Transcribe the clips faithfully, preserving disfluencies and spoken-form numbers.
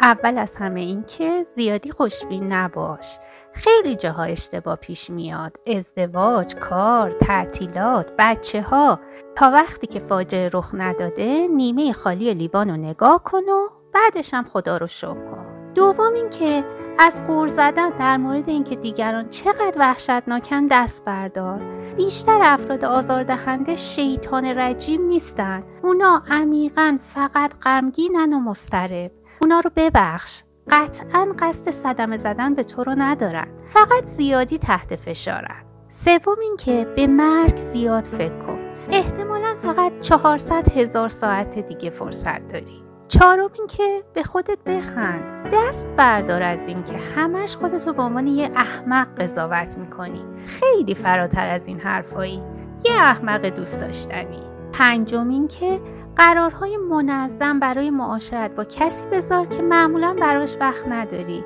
اول از همه این که زیادی خوشبین نباش. خیلی جاها اشتباه پیش میاد. ازدواج، کار، تعطیلات، بچه ها. تا وقتی که فاجعه رخ نداده نیمه خالی لیوان رو نگاه کن و بعدش هم خدا رو شکر کن. دوم این که از غر زدن در مورد اینکه دیگران چقدر وحشتناکن دست بردار. بیشتر افراد آزاردهنده شیطان رجیم نیستن. اونا عمیقاً فقط غمگینن و مضطرب. اونا رو ببخش. قطعاً قصد صدمه زدن به تو رو ندارن. فقط زیادی تحت فشارن. سوم این که به مرگ زیاد فکر کن. احتمالاً فقط چهارصد هزار ساعت دیگه فرصت داری. چهارم این که به خودت بخند. دست بردار از این که همش خودتو به عنوان یه احمق قضاوت میکنی. خیلی فراتر از این حرفایی. یه احمق دوست داشتنی. پنجم این که قرارهای منظم برای معاشرت با کسی بذار که معمولا براش وقت نداری.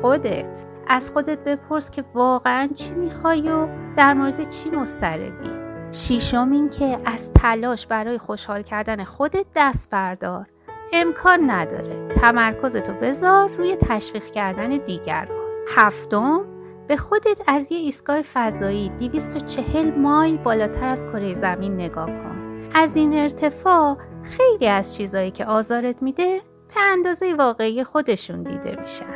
خودت از خودت بپرس که واقعا چی میخوای و در مورد چی مضطربی. ششم این که از تلاش برای خوشحال کردن خودت دست بردار. امکان نداره. تمرکزتو بذار روی تشویق کردن دیگران. هفتم، به خودت از یه ایستگاه فضایی دویست و چهل مایل بالاتر از کره زمین نگاه کن. از این ارتفاع خیلی از چیزایی که آزارت میده به اندازه واقعی خودشون دیده میشن.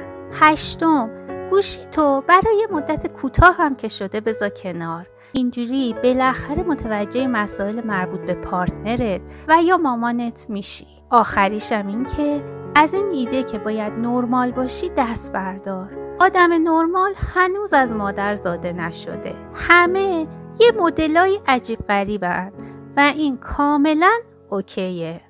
هشتم، گوشی تو برای مدت کوتاه هم که شده بذار کنار. اینجوری بالاخره متوجه مسائل مربوط به پارتنرت و یا مامانت میشی. آخریشم این که از این ایده که باید نرمال باشی دست بردار. آدم نرمال هنوز از مادر زاده نشده. همه یه مدلای عجیب غریبن و این کاملا اوکیه.